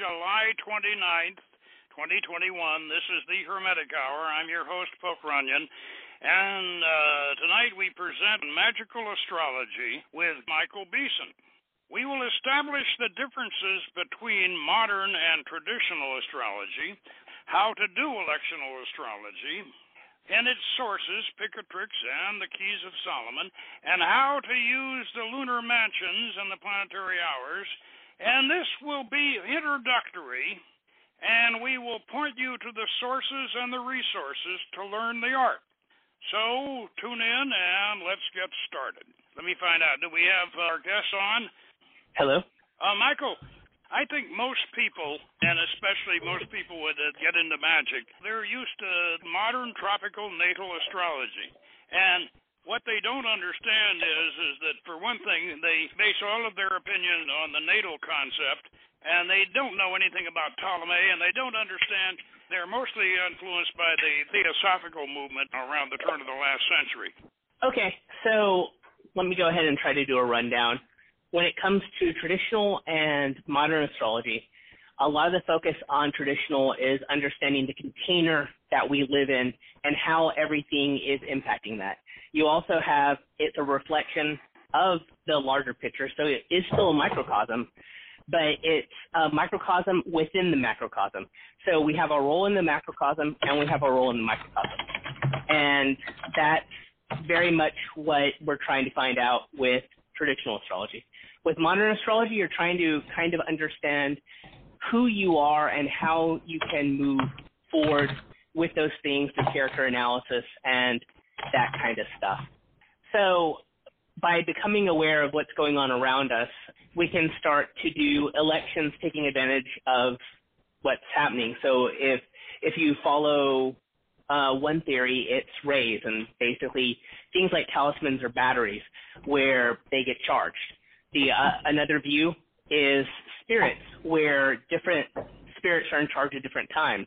July 29th, 2021. This is the Hermetic Hour. I'm your host, Pope Runyon. And tonight we present Magical Astrology with Michael Beeson. We will establish the differences between modern and traditional astrology, how to do electional astrology, and its sources, Picatrix and the Keys of Solomon, and how to use the lunar mansions and the planetary hours. And this will be introductory, and we will point you to the sources and the resources to learn the art. So tune in and let's get started. Let me find out. Do we have our guests on? Hello. Michael, I think most people, and especially most people that get into magic, they're used to modern tropical natal astrology. And what they don't understand is that, for one thing, they base all of their opinion on the natal concept, and they don't know anything about Ptolemy, and they don't understand. They're mostly influenced by the theosophical movement around the turn of the last century. Okay, so let me go ahead and try to do a rundown. When it comes to traditional and modern astrology, a lot of the focus on traditional is understanding the container that we live in and how everything is impacting that. You also have, it's a reflection of the larger picture, so it is still a microcosm, but it's a microcosm within the macrocosm. So we have a role in the macrocosm and we have a role in the microcosm. And that's very much what we're trying to find out with traditional astrology. With modern astrology, you're trying to kind of understand who you are and how you can move forward with those things, the character analysis and that kind of stuff. So by becoming aware of what's going on around us, we can start to do elections taking advantage of what's happening. So if you follow one theory, it's rays, and basically things like talismans or batteries where they get charged. Another view is spirits, where different spirits are in charge at different times.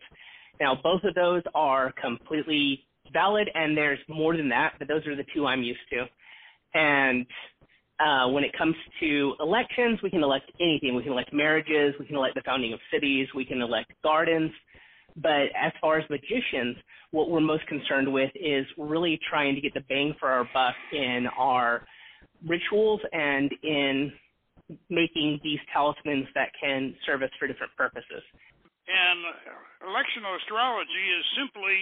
Now, both of those are completely valid, and there's more than that, but those are the two I'm used to. And when it comes to elections, we can elect anything. We can elect marriages. We can elect the founding of cities. We can elect gardens. But as far as magicians, what we're most concerned with is really trying to get the bang for our buck in our rituals and in making these talismans that can serve us for different purposes. And electional astrology is simply,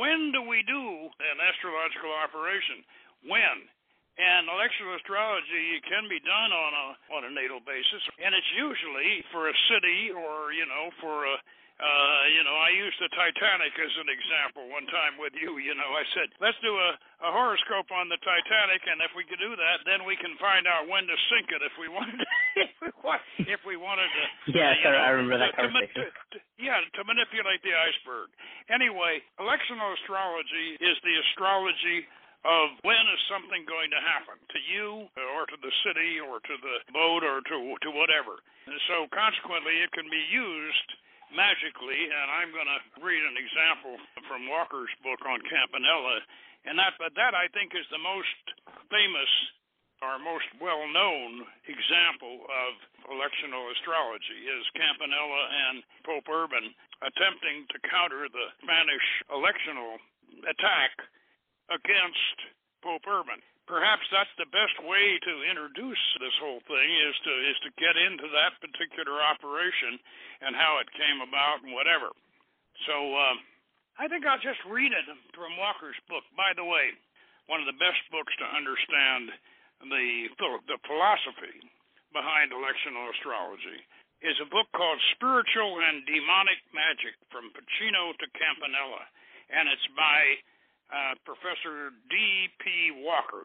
when do we do an astrological operation? When? And electional astrology can be done on a natal basis, and it's usually for a city or, for a I used the Titanic as an example one time with you. I said, let's do a horoscope on the Titanic, and if we could do that, then we can find out when to sink it if we wanted. if we wanted to. Yes, I remember that conversation. To manipulate the iceberg. Anyway, electional astrology is the astrology of when is something going to happen to you or to the city or to the boat or to whatever. And so consequently, it can be used magically, and I'm going to read an example from Walker's book on Campanella, and that I think is the most famous or most well-known example of electional astrology is Campanella and Pope Urban attempting to counter the Spanish electional attack against Pope Urban. Perhaps that's the best way to introduce this whole thing is to get into that particular operation and how it came about and whatever. So I think I'll just read it from Walker's book. By the way, one of the best books to understand the philosophy behind electional astrology is a book called Spiritual and Demonic Magic, From Ficino to Campanella, and it's by Professor D.P. Walker.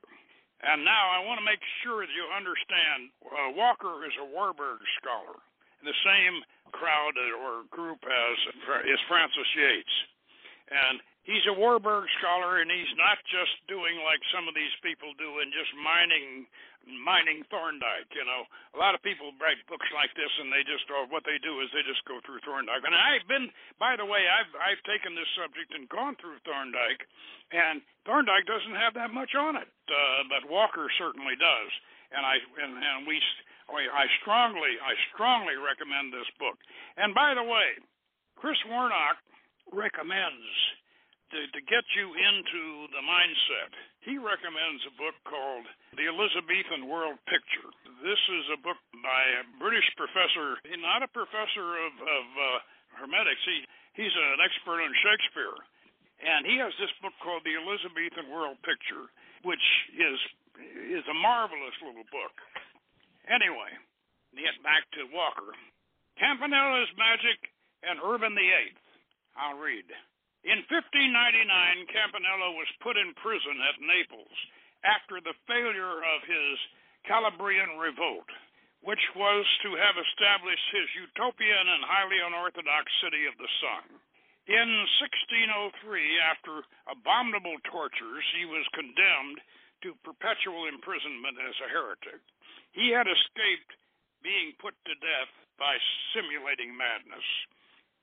And now I want to make sure that you understand Walker is a Warburg scholar. The same crowd or group is Francis Yates. And he's a Warburg scholar, and he's not just doing like some of these people do and just mining Thorndike. A lot of people write books like this, and they just what they do is they just go through Thorndike. And I've taken this subject and gone through Thorndike, and Thorndike doesn't have that much on it, but Walker certainly does. And I and we I strongly recommend this book. And by the way, Chris Warnock recommends, to get you into the mindset, he recommends a book called The Elizabethan World Picture. This is a book by a British professor, not a professor of Hermetics. He's an expert on Shakespeare. And he has this book called The Elizabethan World Picture, which is a marvelous little book. Anyway, back to Walker. Campanella's Magic and Urban VIII. I'll read. In 1599, Campanella was put in prison at Naples after the failure of his Calabrian revolt, which was to have established his utopian and highly unorthodox city of the sun. In 1603, after abominable tortures, he was condemned to perpetual imprisonment as a heretic. He had escaped being put to death by simulating madness.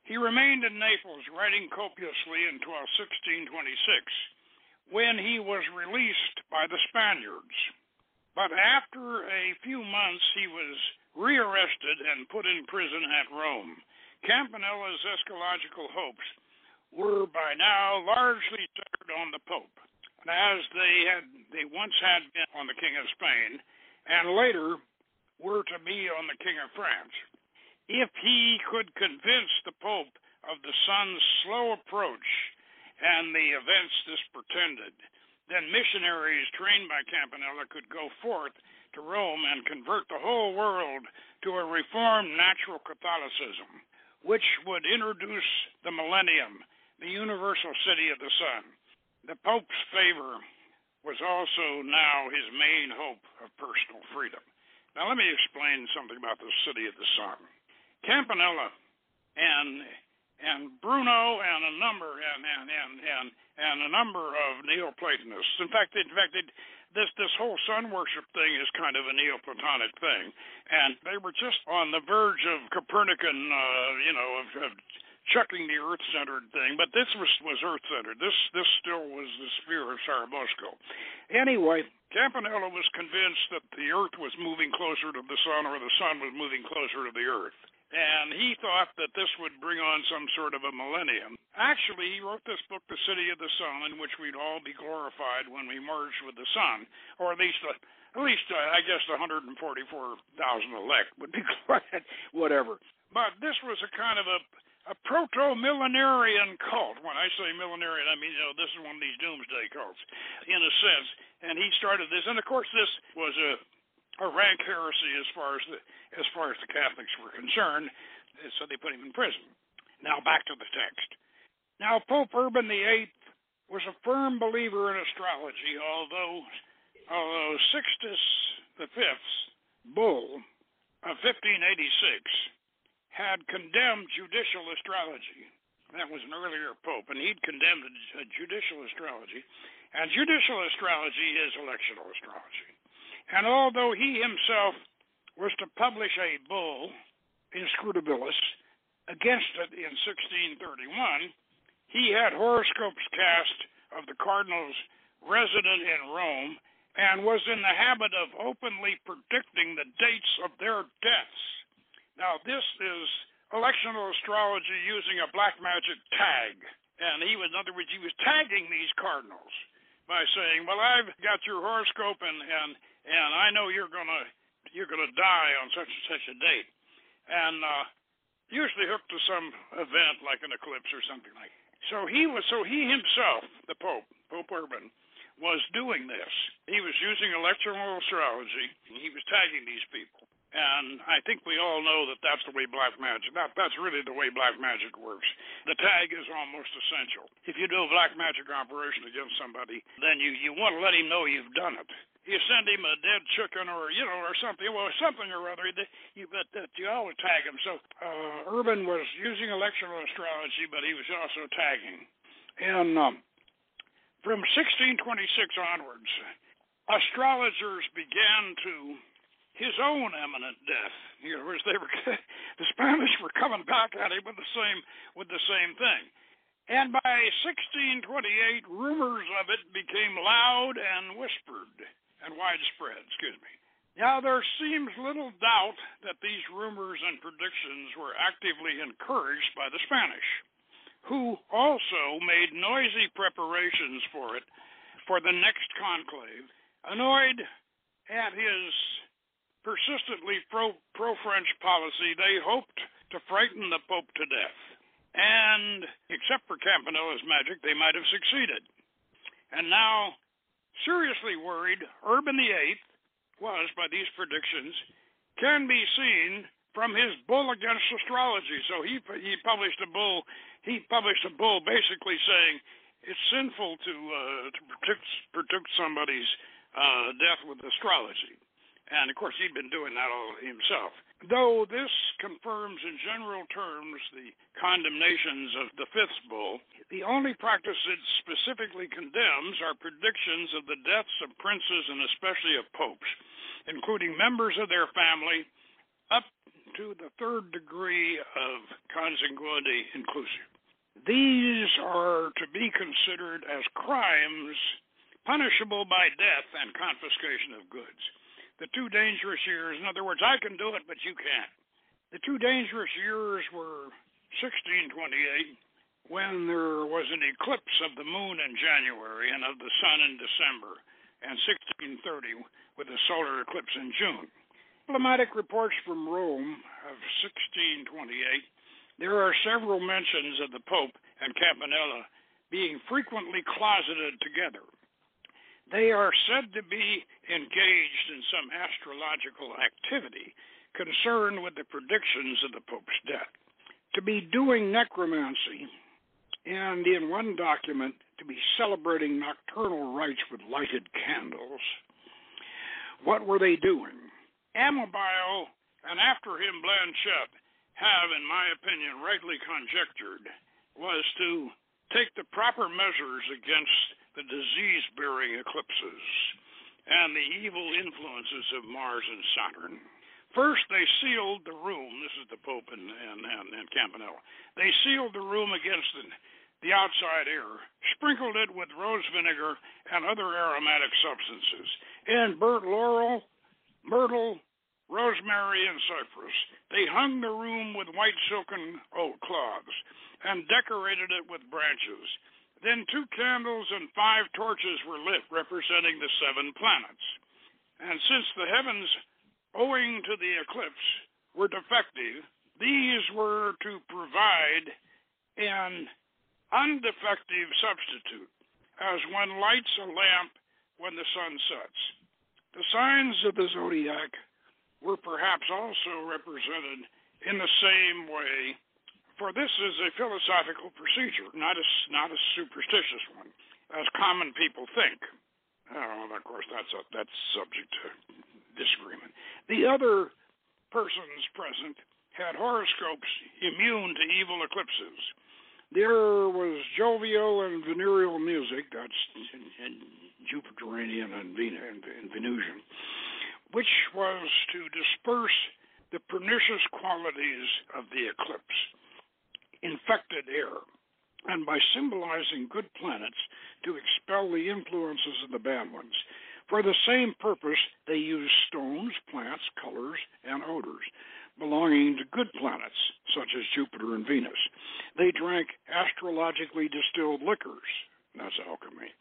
He remained in Naples, writing copiously until 1626, when he was released by the Spaniards. But after a few months, he was rearrested and put in prison at Rome. Campanella's eschatological hopes were by now largely centered on the Pope, as they once had been on the King of Spain, and later were to be on the King of France. If he could convince the Pope of the sun's slow approach and the events this portended, then missionaries trained by Campanella could go forth to Rome and convert the whole world to a reformed natural Catholicism, which would introduce the millennium, the universal city of the sun. The Pope's favor was also now his main hope of personal freedom. Now let me explain something about the City of the Sun. Campanella and Bruno and a number of Neoplatonists. In fact, this whole sun worship thing is kind of a Neoplatonic thing, and they were just on the verge of Copernican, of chucking the Earth-centered thing, but this was Earth-centered. This still was the sphere of Saragossa. Anyway, Campanella was convinced that the Earth was moving closer to the Sun, or the Sun was moving closer to the Earth, and he thought that this would bring on some sort of a millennium. Actually, he wrote this book, The City of the Sun, in which we'd all be glorified when we merged with the Sun, or at least I guess, the 144,000 elect would be glad, whatever. But this was a kind of a proto-millenarian cult. When I say millenarian, I mean, this is one of these doomsday cults, in a sense. And he started this. And, of course, this was a rank heresy as far as the Catholics were concerned, so they put him in prison. Now, back to the text. Now, Pope Urban VIII was a firm believer in astrology, although Sixtus V's bull of 1586 had condemned judicial astrology. That was an earlier pope, and he'd condemned judicial astrology. And judicial astrology is electional astrology. And although he himself was to publish a bull, Inscrutabilis, against it in 1631, he had horoscopes cast of the cardinals resident in Rome and was in the habit of openly predicting the dates of their deaths. Now, this is electional astrology using a black magic tag. And in other words, he was tagging these cardinals by saying, well, I've got your horoscope, and I know you're gonna die on such and such a date. And usually hooked to some event like an eclipse or something like that. So he himself, the Pope, Pope Urban, was doing this. He was using electional astrology, and he was tagging these people. And I think we all know that that's the way black magic, that's really the way black magic works. The tag is almost essential. If you do a black magic operation against somebody, then you want to let him know you've done it. You send him a dead chicken or something, something or other, but that you always tag him. So Urban was using electional astrology, but he was also tagging. And from 1626 onwards, astrologers began to his own imminent death. In other words, the Spanish were coming back at him with the same thing. And by 1628, rumors of it became loud and whispered and widespread. Now, there seems little doubt that these rumors and predictions were actively encouraged by the Spanish, who also made noisy preparations for it, for the next conclave, annoyed at his persistently pro-French policy. They hoped to frighten the Pope to death. And except for Campanella's magic, they might have succeeded. And now, seriously worried, Urban VIII was, by these predictions, can be seen from his bull against astrology. So he published a bull basically saying it's sinful to predict somebody's death with astrology. And, of course, he'd been doing that all himself. Though this confirms in general terms the condemnations of the fifth bull, the only practice it specifically condemns are predictions of the deaths of princes and especially of popes, including members of their family, up to the third degree of consanguinity inclusive. These are to be considered as crimes punishable by death and confiscation of goods. The two dangerous years, in other words, I can do it, but you can't. The two dangerous years were 1628, when there was an eclipse of the moon in January and of the sun in December, and 1630 with a solar eclipse in June. Diplomatic reports from Rome of 1628, there are several mentions of the Pope and Campanella being frequently closeted together. They are said to be engaged in some astrological activity concerned with the predictions of the Pope's death. To be doing necromancy, and in one document, to be celebrating nocturnal rites with lighted candles. What were they doing? Amabile, and after him Blanchet, have, in my opinion, rightly conjectured, was to take the proper measures against the disease-bearing eclipses, and the evil influences of Mars and Saturn. First, they sealed the room. This is the Pope and Campanella. They sealed the room against the outside air, sprinkled it with rose vinegar and other aromatic substances, and burnt laurel, myrtle, rosemary, and cypress. They hung the room with white silken oat cloths and decorated it with branches. Then 2 candles and 5 torches were lit, representing the 7 planets. And since the heavens, owing to the eclipse, were defective, these were to provide an undefective substitute, as one lights a lamp when the sun sets. The signs of the zodiac were perhaps also represented in the same way, for this is a philosophical procedure, not a superstitious one, as common people think. Of course, that's subject to disagreement. The other persons present had horoscopes immune to evil eclipses. There was jovial and venereal music, that's in Jupiterian and Venusian, which was to disperse the pernicious qualities of the eclipse. Infected air, and by symbolizing good planets to expel the influences of the bad ones. For the same purpose, they used stones, plants, colors, and odors belonging to good planets, such as Jupiter and Venus. They drank astrologically distilled liquors. That's alchemy.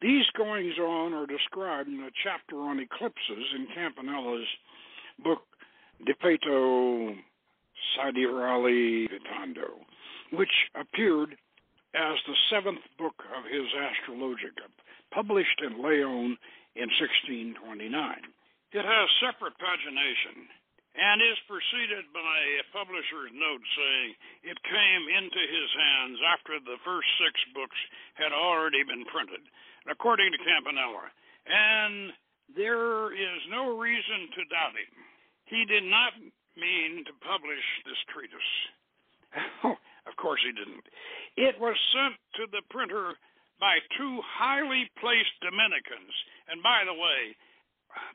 These goings-on are described in a chapter on eclipses in Campanella's book De Fato Siderali Vitando, which appeared as the 7th book of his Astrologica, published in Leon in 1629. It has separate pagination and is preceded by a publisher's note saying it came into his hands after the first 6 books had already been printed, according to Campanella, and there is no reason to doubt him. He did not mean to publish this treatise. Of course he didn't. It was sent to the printer by 2 highly placed Dominicans. And by the way,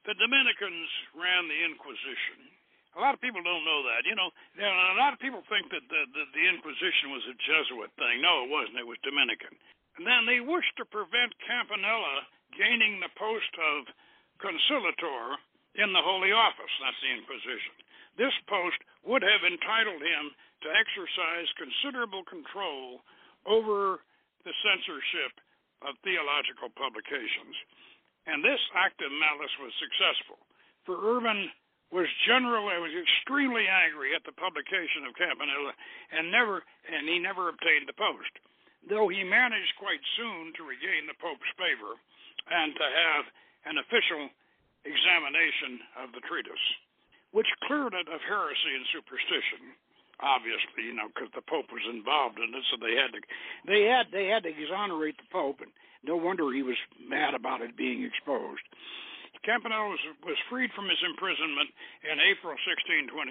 the Dominicans ran the Inquisition. A lot of people don't know that. You know, a lot of people think that the Inquisition was a Jesuit thing. No, it wasn't. It was Dominican. And then they wished to prevent Campanella gaining the post of conciliator in the Holy Office, not the Inquisition. This post would have entitled him to exercise considerable control over the censorship of theological publications. And this act of malice was successful, for Urban was extremely angry at the publication of Campanella, and he never obtained the post, though he managed quite soon to regain the Pope's favor and to have an official examination of the treatise, which cleared it of heresy and superstition. Obviously, because the Pope was involved in it, so they had to exonerate the Pope, and no wonder he was mad about it being exposed. Campanella was freed from his imprisonment in April 1629.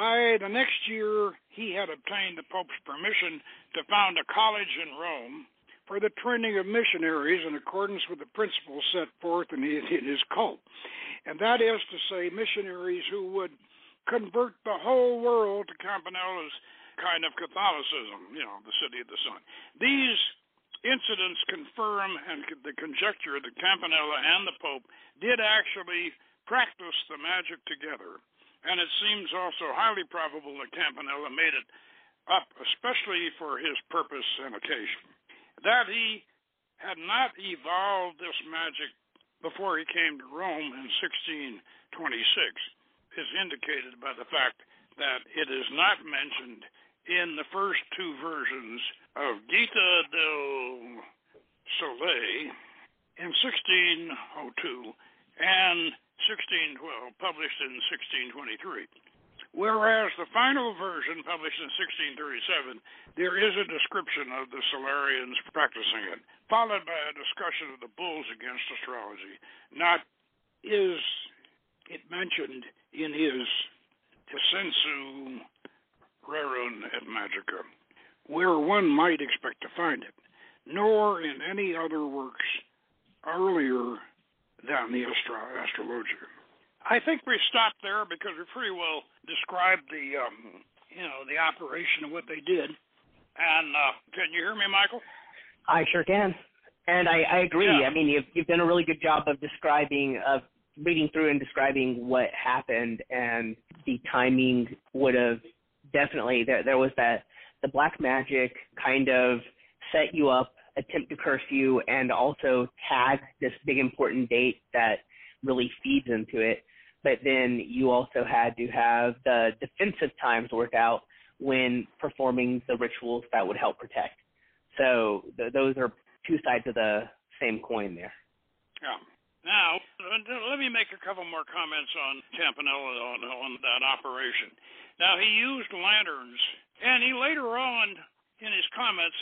By the next year, he had obtained the Pope's permission to found a college in Rome for the training of missionaries in accordance with the principles set forth in his cult, and that is to say missionaries who would convert the whole world to Campanella's kind of Catholicism, the City of the Sun. These incidents confirm the conjecture that Campanella and the Pope did actually practice the magic together, and it seems also highly probable that Campanella made it up especially for his purpose and occasion. That he had not evolved this magic before he came to Rome in 1626 is indicated by the fact that it is not mentioned in the first two versions of Gita del Soleil in 1602 and 1612, published in 1623. Whereas the final version, published in 1637, there is a description of the Solarians practicing it, followed by a discussion of the bulls against astrology. Not is it mentioned in his Sensu Rerum et Magica, where one might expect to find it, nor in any other works earlier than the Astrologia. I think we stopped there because we pretty well described the operation of what they did. And can you hear me, Michael? I sure can, and I agree. Yeah. I mean, you've done a really good job of describing reading through and describing what happened, and the timing would have definitely there was that the black magic kind of set you up, attempt to curse you, and also tag this big important date that really feeds into it. But then you also had to have the defensive times work out when performing the rituals that would help protect. So those are two sides of the same coin there. Yeah. Now, let me make a couple more comments on Campanella on that operation. Now, he used lanterns, and he later on in his comments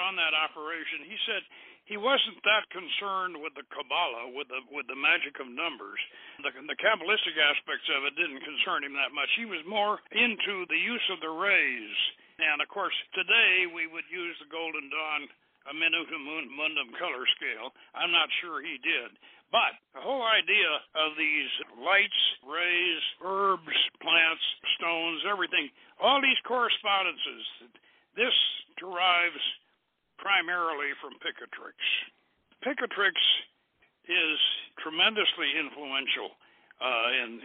on that operation, he said he wasn't that concerned with the Kabbalah, with the magic of numbers. The Kabbalistic aspects of it didn't concern him that much. He was more into the use of the rays. And, of course, today we would use the Golden Dawn, a minutum mundum color scale. I'm not sure he did. But the whole idea of these lights, rays, herbs, plants, stones, everything, all these correspondences, this derives primarily from Picatrix. Picatrix is tremendously influential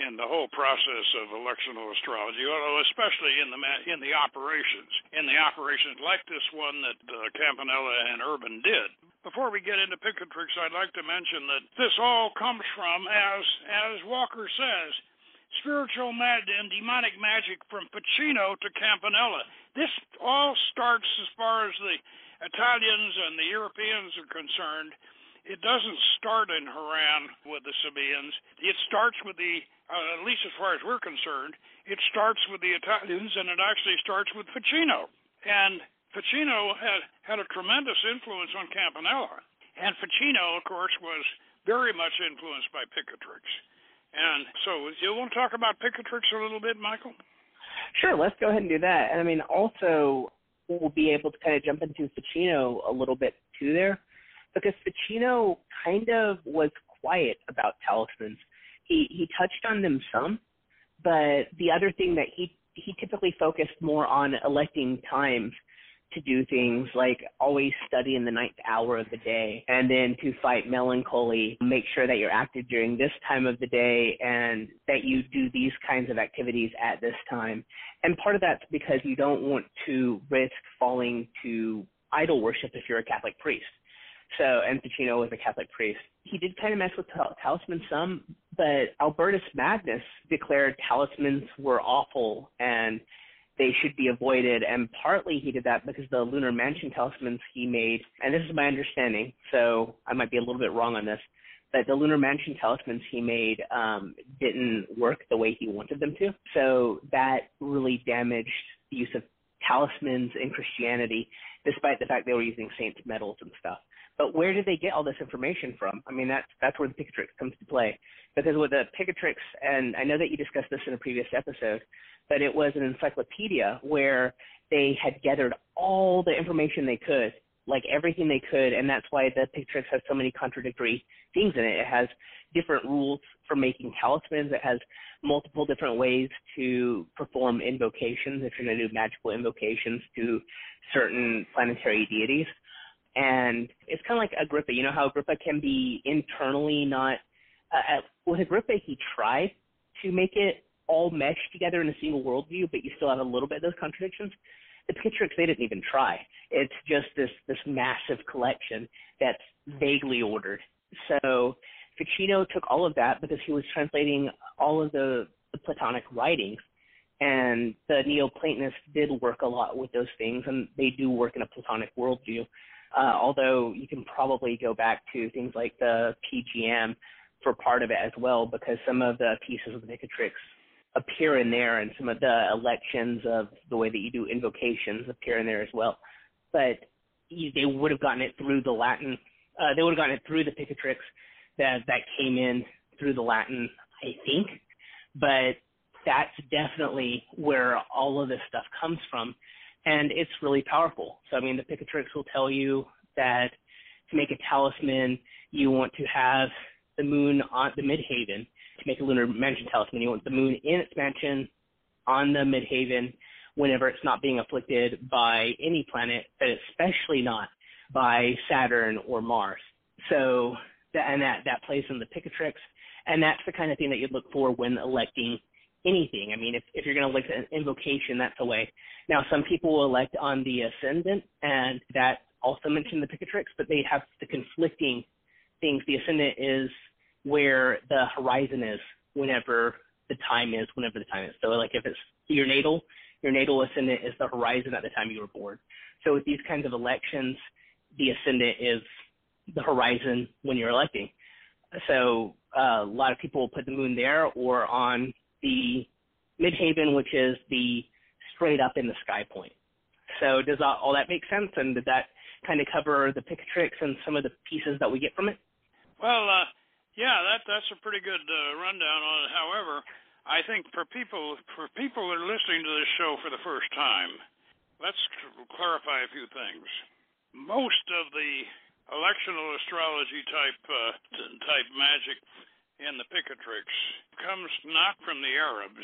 in the whole process of electional astrology, although especially in the operations like this one that Campanella and Urban did. Before we get into Picatrix, I'd like to mention that this all comes from, as Walker says, spiritual and demonic magic from Ficino to Campanella. This all starts as far as the Italians and the Europeans are concerned. It doesn't start in Harran with the Sabaeans. It starts with at least as far as we're concerned, it starts with the Italians, and it actually starts with Ficino. And Ficino had a tremendous influence on Campanella. And Ficino, of course, was very much influenced by Picatrix. And so you want to talk about Picatrix a little bit, Michael? Sure, let's go ahead and do that. And, I mean, also we'll be able to kind of jump into Ficino a little bit, too, there. Because Ficino kind of was quiet about talismans. He touched on them some, but the other thing that he typically focused more on electing times to do things like always study in the ninth hour of the day, and then to fight melancholy, make sure that you're active during this time of the day and that you do these kinds of activities at this time. And part of that's because you don't want to risk falling to idol worship if you're a Catholic priest. So, and Ficino was a Catholic priest. He did kind of mess with talismans some, but Albertus Magnus declared talismans were awful and they should be avoided, and partly he did that because the lunar mansion talismans he made, and this is my understanding, so I might be a little bit wrong on this, but the lunar mansion talismans he made didn't work the way he wanted them to. So that really damaged the use of talismans in Christianity, despite the fact they were using saints' medals and stuff. But where did they get all this information from? I mean, that's where the Picatrix comes to play. Because with the Picatrix, and I know that you discussed this in a previous episode, but it was an encyclopedia where they had gathered all the information they could, like everything they could, and that's why the Picatrix has so many contradictory things in it. It has different rules for making talismans. It has multiple different ways to perform invocations, if you're going to do magical invocations to certain planetary deities. And it's kind of like Agrippa. You know how Agrippa can be internally not with Agrippa, he tried to make it all meshed together in a single worldview, but you still have a little bit of those contradictions. The Picatrix, they didn't even try. It's just this massive collection that's vaguely ordered. So Ficino took all of that because he was translating all of the Platonic writings, and the Neoplatonists did work a lot with those things, and they do work in a Platonic worldview. Although you can probably go back to things like the PGM for part of it as well, because some of the pieces of the Picatrix appear in there, and some of the elections of the way that you do invocations appear in there as well. But they would have gotten it through the Latin. They would have gotten it through the Picatrix that came in through the Latin, I think. But that's definitely where all of this stuff comes from. And it's really powerful. So, I mean, the Picatrix will tell you that to make a talisman, you want to have the moon on the midheaven. To make a lunar mansion talisman, you want the moon in its mansion on the midheaven whenever it's not being afflicted by any planet, but especially not by Saturn or Mars. So, that plays in the Picatrix. And that's the kind of thing that you'd look for when electing anything. I mean, if you're going to elect an invocation, that's the way. Now, some people will elect on the ascendant, and that also mentioned the Picatrix, but they have the conflicting things. The ascendant is where the horizon is whenever the time is. So, like, if it's your natal ascendant is the horizon at the time you were born. So with these kinds of elections, the ascendant is the horizon when you're electing. So a lot of people will put the moon there or on the midheaven, which is the straight up in the sky point. So does all that make sense? And did that kind of cover the Picatrix and some of the pieces that we get from it? Well, yeah, that's a pretty good rundown on it. However, I think for people that are listening to this show for the first time, let's clarify a few things. Most of the electional astrology type magic in the Picatrix comes not from the Arabs,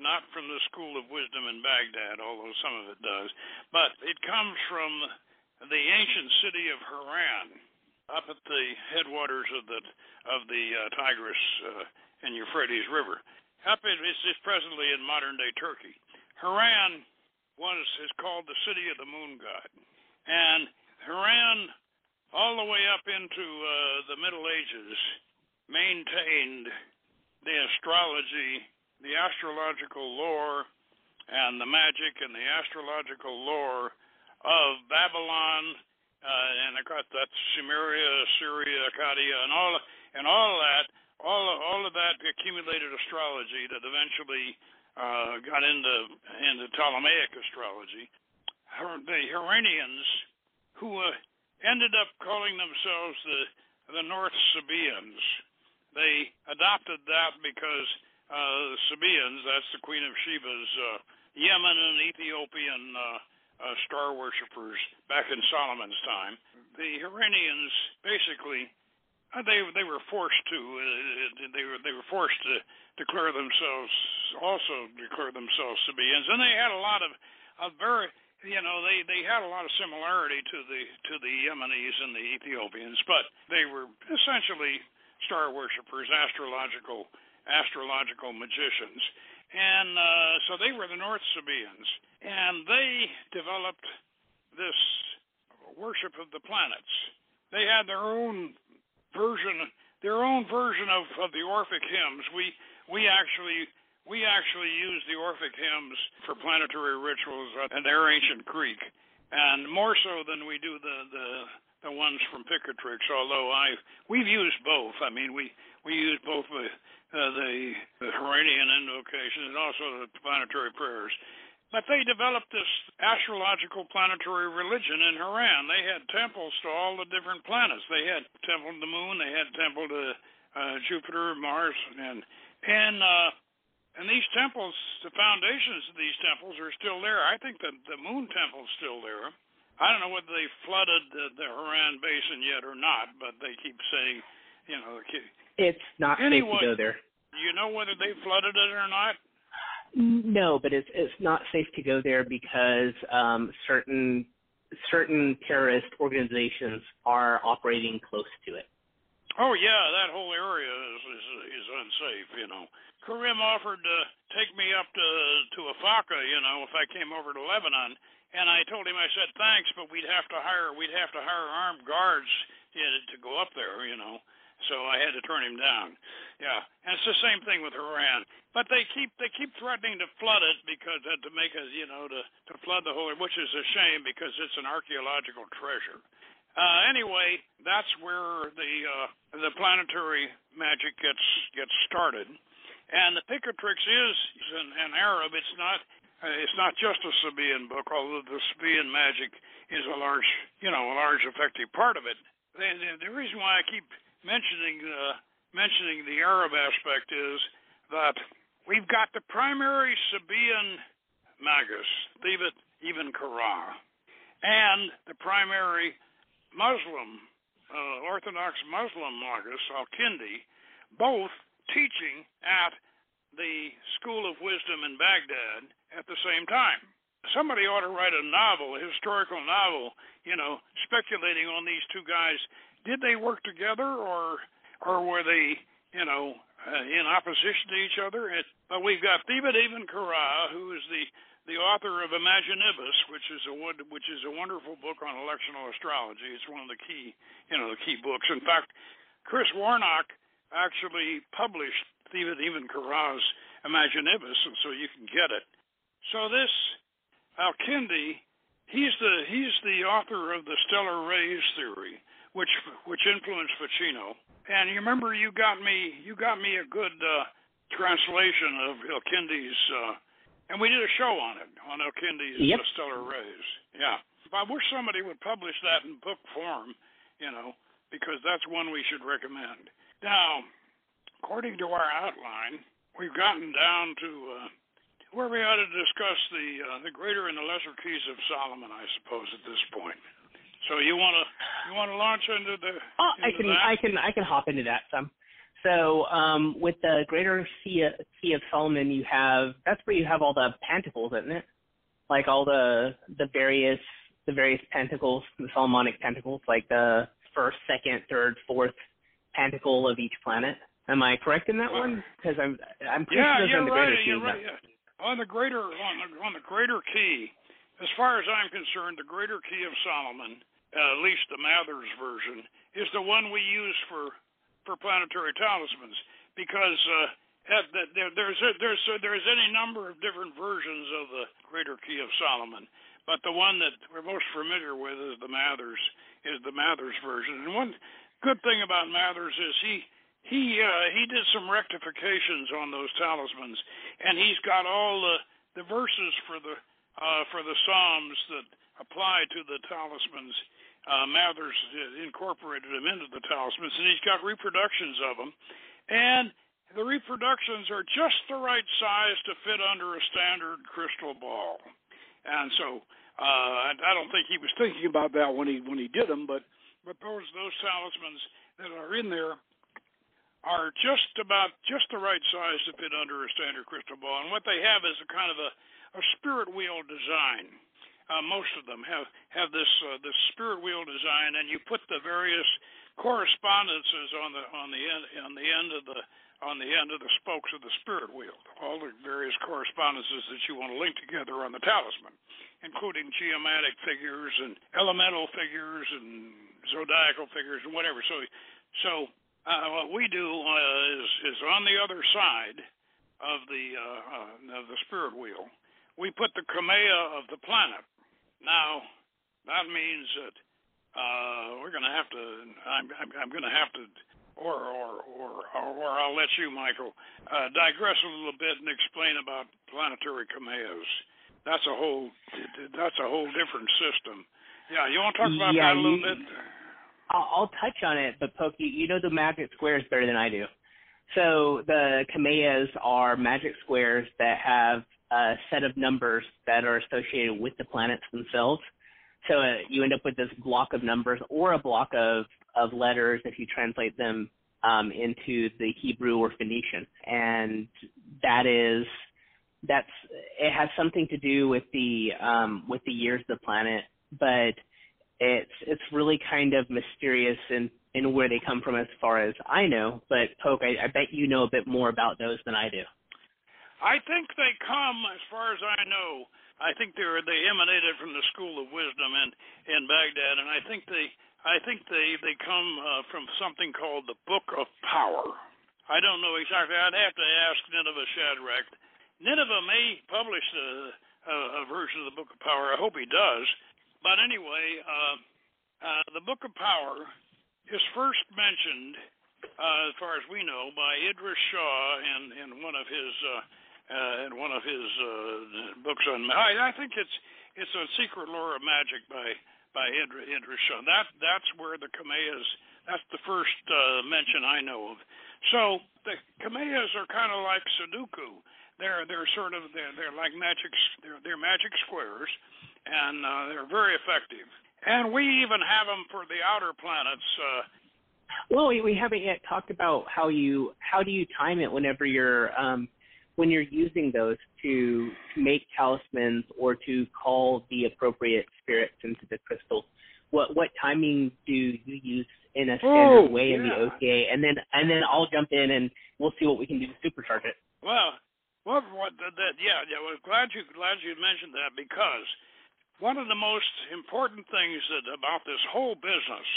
not from the School of Wisdom in Baghdad, although some of it does, but it comes from the ancient city of Harran, up at the headwaters of the Tigris and Euphrates River. It's presently in modern-day Turkey. Harran is called the city of the moon god, and Harran, all the way up into the Middle Ages, maintained the astrology, the astrological lore, and the magic and the astrological lore of Babylon, and of course that's Sumeria, Assyria, Akkadian, and all of that accumulated astrology that eventually got into Ptolemaic astrology. The Haranians, who ended up calling themselves the North Sabaeans. They adopted that because the Sabaeans, that's the Queen of Sheba's Yemen and Ethiopian star worshippers back in Solomon's time. The Iranians basically, they were forced to declare themselves Sabaeans, and they had a lot of very you know, they had a lot of similarity to the Yemenis and the Ethiopians, but they were essentially star worshippers, astrological magicians, and so they were the North Sabaeans, and they developed this worship of the planets. They had their own version of the Orphic hymns. We actually use the Orphic hymns for planetary rituals in their ancient Greek, and more so than we do the ones from Picatrix, although we've used both. I mean, we use both the Haranian invocations and also the planetary prayers. But they developed this astrological planetary religion in Harran. They had temples to all the different planets. They had temple to the moon. They had temple to Jupiter, Mars, and these temples, the foundations of these temples are still there. I think that the moon temple is still there. I don't know whether they flooded the Harran Basin yet or not, but they keep saying, you know. It's not safe to go there. Do you know whether they flooded it or not? No, but it's not safe to go there because certain terrorist organizations are operating close to it. Oh, yeah, that whole area is unsafe, you know. Karim offered to take me up to Afaka, you know, if I came over to Lebanon, and I told him, I said, thanks, but we'd have to hire armed guards to go up there, you know. So I had to turn him down. Yeah, and it's the same thing with Iran. But they keep threatening to flood it because to make us, you know, to flood the whole, which is a shame because it's an archaeological treasure. Anyway, that's where the planetary magic gets started, and the Picatrix is an Arab. It's not just a Sabaean book, although the Sabaean magic is a large effective part of it. The reason why I keep mentioning the Arab aspect is that we've got the primary Sabaean Magus, Thābit ibn Qurra, and the primary Muslim, Orthodox Muslim Magus, Al-Kindi, both teaching at the School of Wisdom in Baghdad at the same time. Somebody ought to write a historical novel, you know, speculating on these two guys. Did they work together or were they, you know, in opposition to each other? But we've got Thābit ibn Qurra, who is the author of Imaginibus, which is a wonderful book on electional astrology. It's one of the key books. In fact, Chris Warnock actually published Thābit ibn Qurra's Imaginibus, and so you can get it. So this Al-Kindi, he's the author of the stellar rays theory, which influenced Ficino. And you remember you got me a good translation of Al-Kindi's. And we did a show on it, on Al-Kindi's stellar rays. Yeah. I wish somebody would publish that in book form, you know, because that's one we should recommend. Now, according to our outline, we've gotten down to where we ought to discuss the greater and the lesser keys of Solomon, I suppose, at this point. So you want to launch into the? I can hop into that some. So with the greater Key of Solomon, that's where you have all the pentacles, isn't it? Like all the various pentacles, the Solomonic pentacles, like the first, second, third, fourth pentacle of each planet. Am I correct in that one? Because I'm pretty sure it's on the greater key. Right, yeah. On the greater key, as far as I'm concerned, the greater key of Solomon, at least the Mathers version, is the one we use for planetary talismans, because there's any number of different versions of the Greater Key of Solomon, but the one that we're most familiar with is the Mathers version. And one good thing about Mathers is he did some rectifications on those talismans, and he's got all the verses for the Psalms that apply to the talismans. Mathers incorporated them into the talismans, and he's got reproductions of them. And the reproductions are just the right size to fit under a standard crystal ball. And so I don't think he was thinking about that when he did them, but those talismans that are in there are just the right size to fit under a standard crystal ball. And what they have is a kind of a spirit wheel design. most of them have this spirit wheel design, and you put the various correspondences on the end of the spokes of the spirit wheel, all the various correspondences that you want to link together on the talisman, including geomatic figures and elemental figures and zodiacal figures and whatever. What we do is on the other side of the spirit wheel, we put the Kamea of the planet. Now, that means that we're going to have to. I'm going to have to, or I'll let you, Michael, digress a little bit and explain about planetary Kameas. That's a whole different system. Yeah, you want to talk about that a little bit? I'll touch on it, but Pokey, you know the magic squares better than I do. So the Kameas are magic squares that have a set of numbers that are associated with the planets themselves. So you end up with this block of numbers or a block of letters if you translate them into the Hebrew or Phoenician. And it has something to do with the years of the planet, but it's really kind of mysterious in where they come from as far as I know. But, Poke, I bet you know a bit more about those than I do. I think they come, as far as I know, I think they emanated from the school of wisdom in Baghdad, and I think they come from something called the Book of Power. I don't know exactly. I'd have to ask Nineveh Shadrach. Nineveh may publish a version of the Book of Power. I hope he does. But anyway, the Book of Power is first mentioned, as far as we know, by Idris Shah in one of his. Books on magic. I think it's a secret lore of magic by Idris Shah. That's where the Kameas. That's the first mention I know of. So the Kameas are kind of like Sudoku. They're like magic. They're magic squares, and they're very effective. And we even have them for the outer planets. Well, we haven't yet talked about how do you time it whenever you're. When you're using those to make talismans or to call the appropriate spirits into the crystal, what timing do you use in a standard way in the OCA? And then I'll jump in and we'll see what we can do to supercharge it. Well, glad you mentioned that, because one of the most important things about this whole business,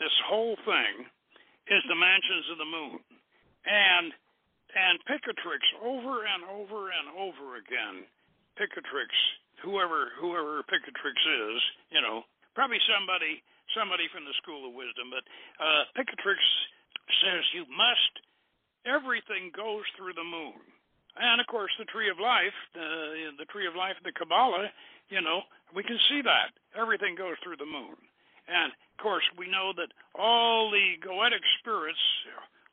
this whole thing, is the mansions of the moon. And Picatrix, over and over and over again, Picatrix, whoever Picatrix is, you know, probably somebody from the School of Wisdom, but Picatrix says everything goes through the moon. And, of course, the Tree of Life, the Kabbalah, you know, we can see that. Everything goes through the moon. And, of course, we know that all the Goetic spirits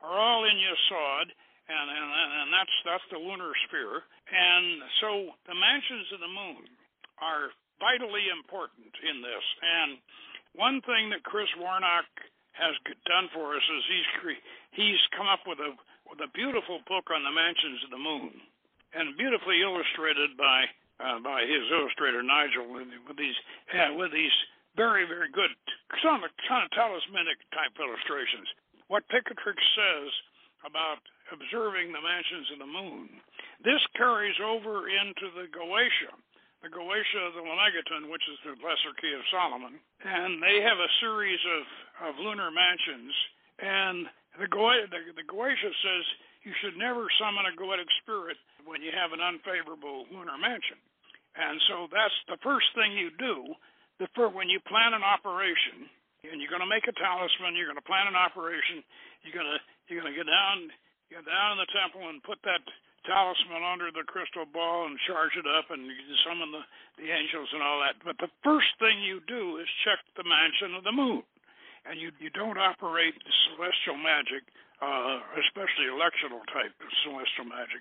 are all in Yesod, and that's the lunar sphere. And so the mansions of the moon are vitally important in this. And one thing that Chris Warnock has done for us is he's come up with a beautiful book on the mansions of the moon, and beautifully illustrated by his illustrator Nigel with these very, very good kind of talismanic type illustrations. What Picatrix says about observing the mansions of the moon. This carries over into the Goetia of the Lemegaton, which is the Lesser Key of Solomon, and they have a series of lunar mansions. And the Goetia says you should never summon a Goetic spirit when you have an unfavorable lunar mansion. And so that's the first thing you do when you plan an operation, and you're going to make a talisman, you're going to plan an operation, you're going to get down in the temple and put that talisman under the crystal ball and charge it up and summon the angels and all that. But the first thing you do is check the mansion of the moon. And you don't operate celestial magic, especially electional type of celestial magic,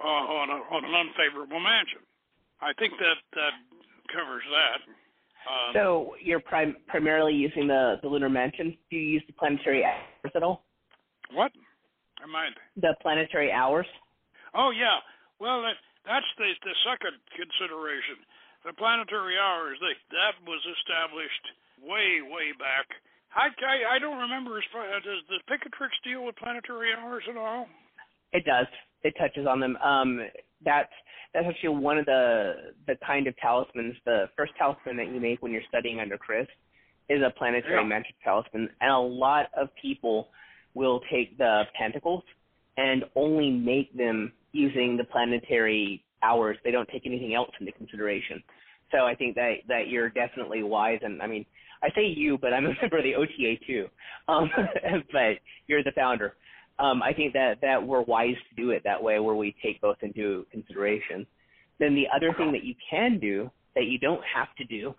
on an unfavorable mansion. I think that covers that. So you're primarily using the lunar mansion? Do you use the planetary hours at all? What? The planetary hours? Oh, yeah. Well, that's the second consideration. The planetary hours, that was established way, way back. I don't remember. Does the Picatrix deal with planetary hours at all? It does. It touches on them. That's actually one of the kind of talismans. The first talisman that you make when you're studying under Chris is a planetary magic talisman, and a lot of people will take the pentacles and only make them using the planetary hours. They don't take anything else into consideration. So I think that you're definitely wise, and I mean, I say you, but I'm a member of the OTA too. But you're the founder. I think that we're wise to do it that way, where we take both into consideration. Then the other thing that you can do that you don't have to do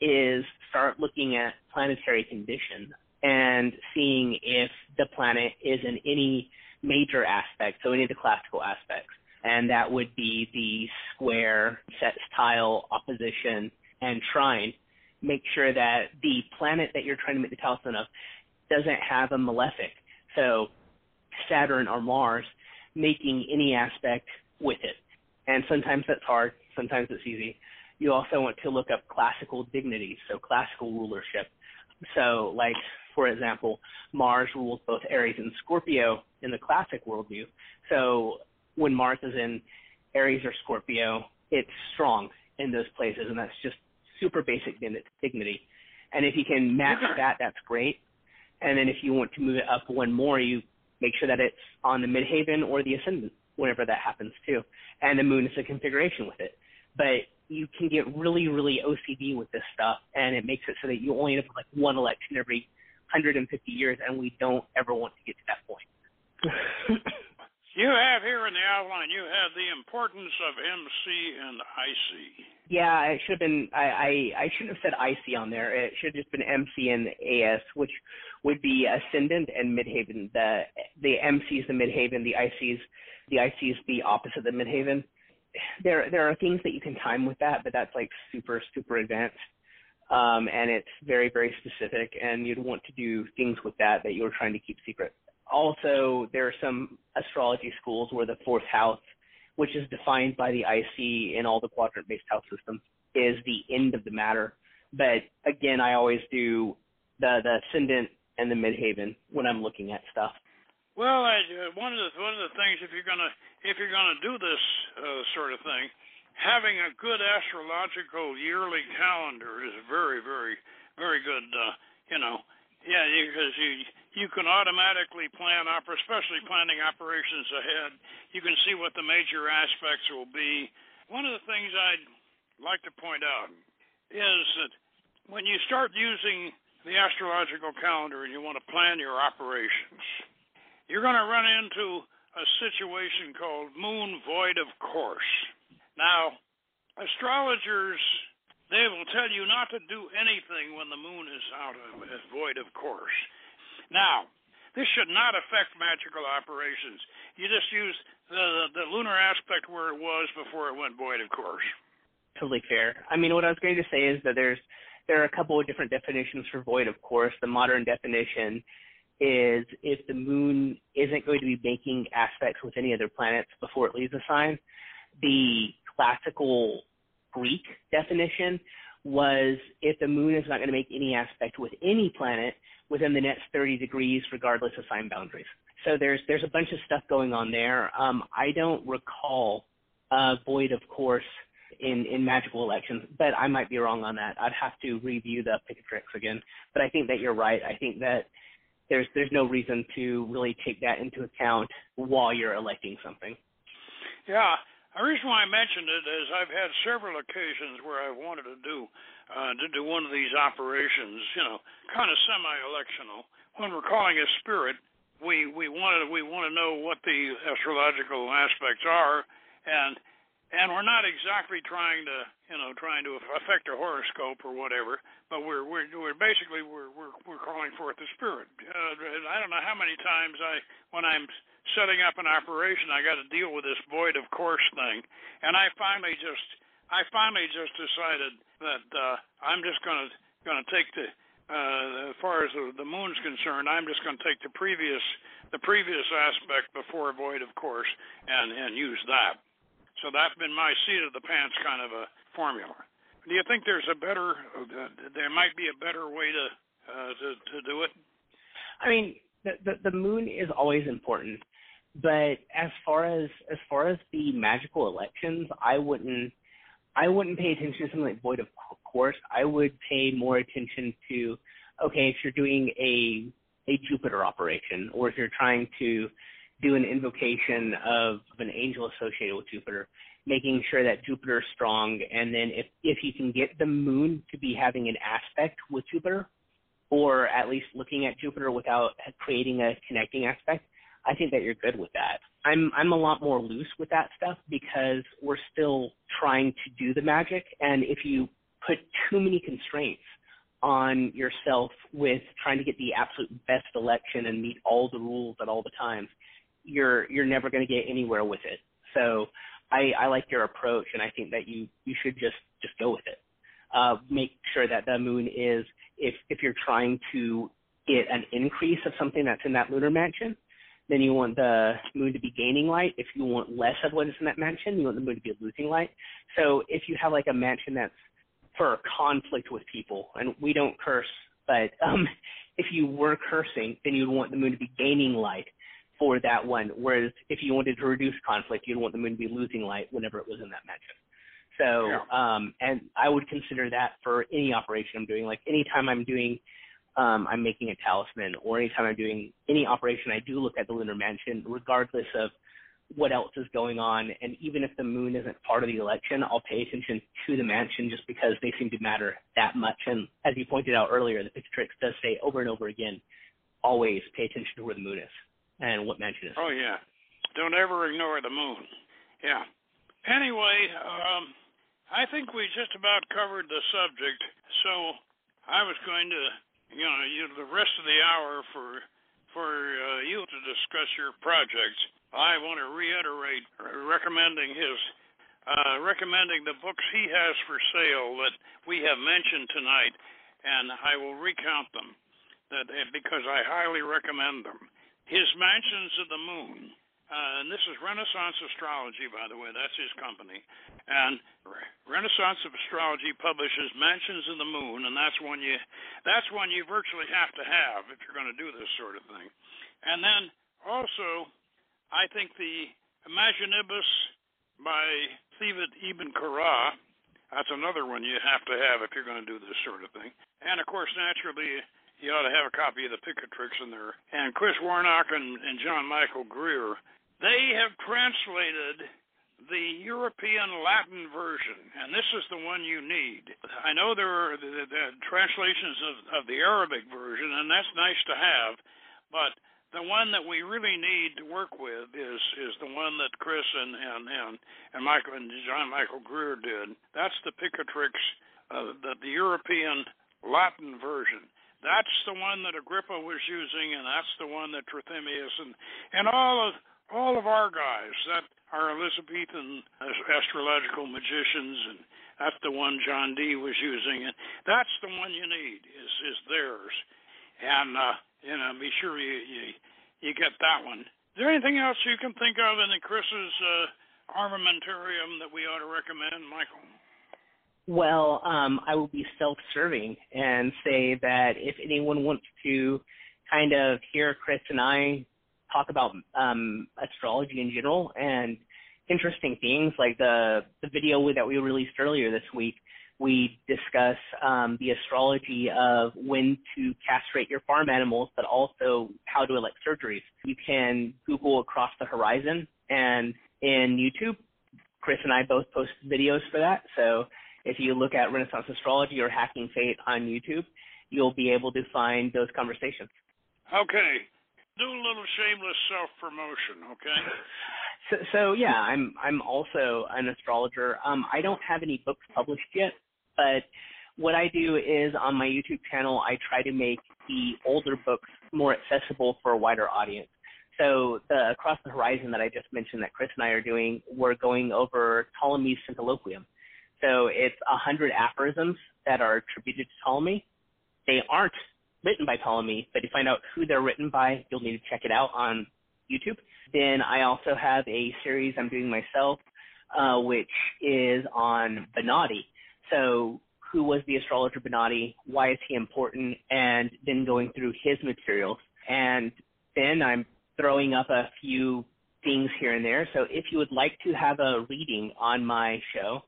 is start looking at planetary condition and seeing if the planet is in any major aspect, so any of the classical aspects. And that would be the square, sextile, opposition, and trine. Make sure that the planet that you're trying to make the talisman of doesn't have a malefic. So Saturn or Mars making any aspect with it. And sometimes that's hard, sometimes it's easy. You also want to look up classical dignities, so classical rulership. So like, for example, Mars rules both Aries and Scorpio in the classic worldview. So when Mars is in Aries or Scorpio, it's strong in those places, and that's just super basic dignity. And if you can match that, that's great. And then if you want to move it up one more, you make sure that it's on the midheaven or the ascendant, whenever that happens too. And the moon is a configuration with it. But you can get really, really OCD with this stuff, and it makes it so that you only have like one election every 150 years, and we don't ever want to get to that point. You have here in the outline, you have the importance of MC and IC. Yeah, it should have been, I shouldn't have said IC on there. It should have just been MC and AS, which would be ascendant and midheaven. The MC is the midheaven, the IC is the opposite of the midheaven. There are things that you can time with that, but that's like super, super advanced. And it's very, very specific, and you'd want to do things with that you're trying to keep secret. Also, there are some astrology schools where the fourth house, which is defined by the IC in all the quadrant-based house systems, is the end of the matter. But again, I always do the ascendant and the midheaven when I'm looking at stuff. Well, one of the things, if you're gonna do this sort of thing, having a good astrological yearly calendar is very, very, very good. Yeah, because you can automatically plan, especially planning operations ahead. You can see what the major aspects will be. One of the things I'd like to point out is that when you start using the astrological calendar and you want to plan your operations, you're going to run into a situation called moon void of course. Now, astrologers, they will tell you not to do anything when the moon is void of course. Now, this should not affect magical operations. You just use the lunar aspect where it was before it went void of course. Totally fair. I mean, what I was going to say is that there are a couple of different definitions for void of course. The modern definition is if the moon isn't going to be making aspects with any other planets before it leaves the sign. The classical Greek definition was if the moon is not going to make any aspect with any planet within the next 30 degrees, regardless of sign boundaries. So there's a bunch of stuff going on there. I don't recall void of course in magical elections, but I might be wrong on that. I'd have to review the Picatrix again, but I think that you're right. I think that there's no reason to really take that into account while you're electing something. Yeah, the reason why I mentioned it is I've had several occasions where I wanted to do one of these operations, kind of semi-electional. When we're calling a spirit, we want to know what the astrological aspects are, and we're not exactly trying to affect a horoscope or whatever, but we're basically calling forth the spirit. I don't know how many times when I'm setting up an operation, I got to deal with this void of course thing, and I finally just decided that I'm just gonna take the as far as the moon's concerned, I'm just gonna take the previous aspect before void of course and use that. So that's been my seat of the pants kind of a formula. Do you think there's a better? There might be a better way to do it. I mean, the moon is always important, but as far as the magical elections, I wouldn't pay attention to something like void of course. I would pay more attention to, okay, if you're doing a Jupiter operation, or if you're trying to do an invocation of an angel associated with Jupiter, making sure that Jupiter is strong, and then if you can get the moon to be having an aspect with Jupiter, or at least looking at Jupiter without creating a connecting aspect, I think that you're good with that. I'm a lot more loose with that stuff because we're still trying to do the magic, and if you put too many constraints on yourself with trying to get the absolute best election and meet all the rules at all the times, you're never going to get anywhere with it. So I like your approach, and I think that you should just go with it. Make sure that the moon is, if you're trying to get an increase of something that's in that lunar mansion, then you want the moon to be gaining light. If you want less of what is in that mansion, you want the moon to be losing light. So if you have like a mansion that's for conflict with people, and we don't curse, but if you were cursing, then you'd want the moon to be gaining light for that one, whereas if you wanted to reduce conflict, you'd want the moon to be losing light whenever it was in that mansion. So, yeah. And I would consider that for any operation I'm doing. Like anytime I'm doing, I'm making a talisman, or anytime I'm doing any operation, I do look at the lunar mansion, regardless of what else is going on. And even if the moon isn't part of the election, I'll pay attention to the mansion just because they seem to matter that much. And as you pointed out earlier, the Picatrix does say over and over again, always pay attention to where the moon is and what mansion is. Oh, yeah. Don't ever ignore the moon. Yeah. Anyway, I think we just about covered the subject. So I was going to, use the rest of the hour for you to discuss your projects. I want to reiterate recommending the books he has for sale that we have mentioned tonight, and I will recount them because I highly recommend them. His Mansions of the Moon, and this is Renaissance Astrology, by the way, that's his company, and Renaissance Astrology publishes Mansions of the Moon, and that's one you virtually have to have if you're going to do this sort of thing. And then also, I think the Imaginibus by Thābit ibn Qurra, that's another one you have to have if you're going to do this sort of thing. And, of course, naturally, you ought to have a copy of the Picatrix in there. And Chris Warnock and John Michael Greer, they have translated the European Latin version, and this is the one you need. I know there are the translations of the Arabic version, and that's nice to have, but the one that we really need to work with is the one that Chris and Michael and John Michael Greer did. That's the Picatrix, the European Latin version. That's the one that Agrippa was using, and that's the one that Trithemius and all of our guys that are Elizabethan astrological magicians, and that's the one John Dee was using, and that's the one you need is theirs. And be sure you get that one. Is there anything else you can think of in Chris's armamentarium that we ought to recommend, Michael? Well, I will be self-serving and say that if anyone wants to kind of hear Chris and I talk about astrology in general and interesting things like the video that we released earlier this week, we discuss the astrology of when to castrate your farm animals, but also how to elect surgeries. You can Google Across the Horizon, and in YouTube, Chris and I both post videos for that. So if you look at Renaissance Astrology or Hacking Fate on YouTube, you'll be able to find those conversations. Okay. Do a little shameless self-promotion, okay? So yeah, I'm also an astrologer. I don't have any books published yet, but what I do is on my YouTube channel, I try to make the older books more accessible for a wider audience. So the Across the Horizon that I just mentioned that Chris and I are doing, we're going over Ptolemy's Centiloquium. So it's 100 aphorisms that are attributed to Ptolemy. They aren't written by Ptolemy, but to find out who they're written by, you'll need to check it out on YouTube. Then I also have a series I'm doing myself, which is on Bonatti. So who was the astrologer Bonatti? Why is he important? And then going through his materials. And then I'm throwing up a few things here and there. So if you would like to have a reading on my show,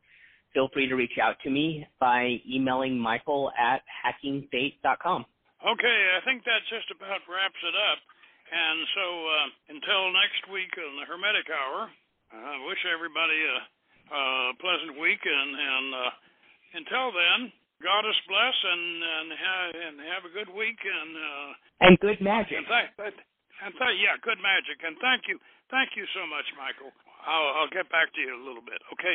feel free to reach out to me by emailing michael@hackingfate.com. Okay, I think that just about wraps it up. And so until next week on the Hermetic Hour, I wish everybody a pleasant week. And until then, God is bless and have a good week. And good magic. Good magic. And thank you. Thank you so much, Michael. I'll get back to you in a little bit, okay?